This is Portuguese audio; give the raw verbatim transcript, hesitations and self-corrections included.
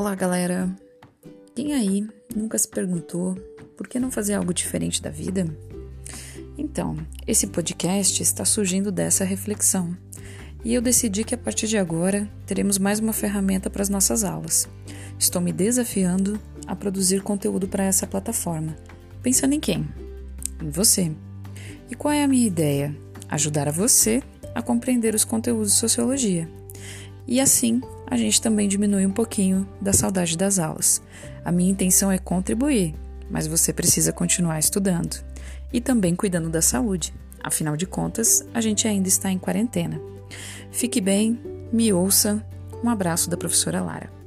Olá galera, quem aí nunca se perguntou por que não fazer algo diferente da vida? Então, esse podcast está surgindo dessa reflexão e eu decidi que a partir de agora teremos mais uma ferramenta para as nossas aulas. Estou me desafiando a produzir conteúdo para essa plataforma, pensando em quem? Em você. E qual é a minha ideia? Ajudar a você a compreender os conteúdos de sociologia. E assim, a gente também diminui um pouquinho da saudade das aulas. A minha intenção é contribuir, mas você precisa continuar estudando e também cuidando da saúde. Afinal de contas, a gente ainda está em quarentena. Fique bem, me ouça. Um abraço da professora Lara.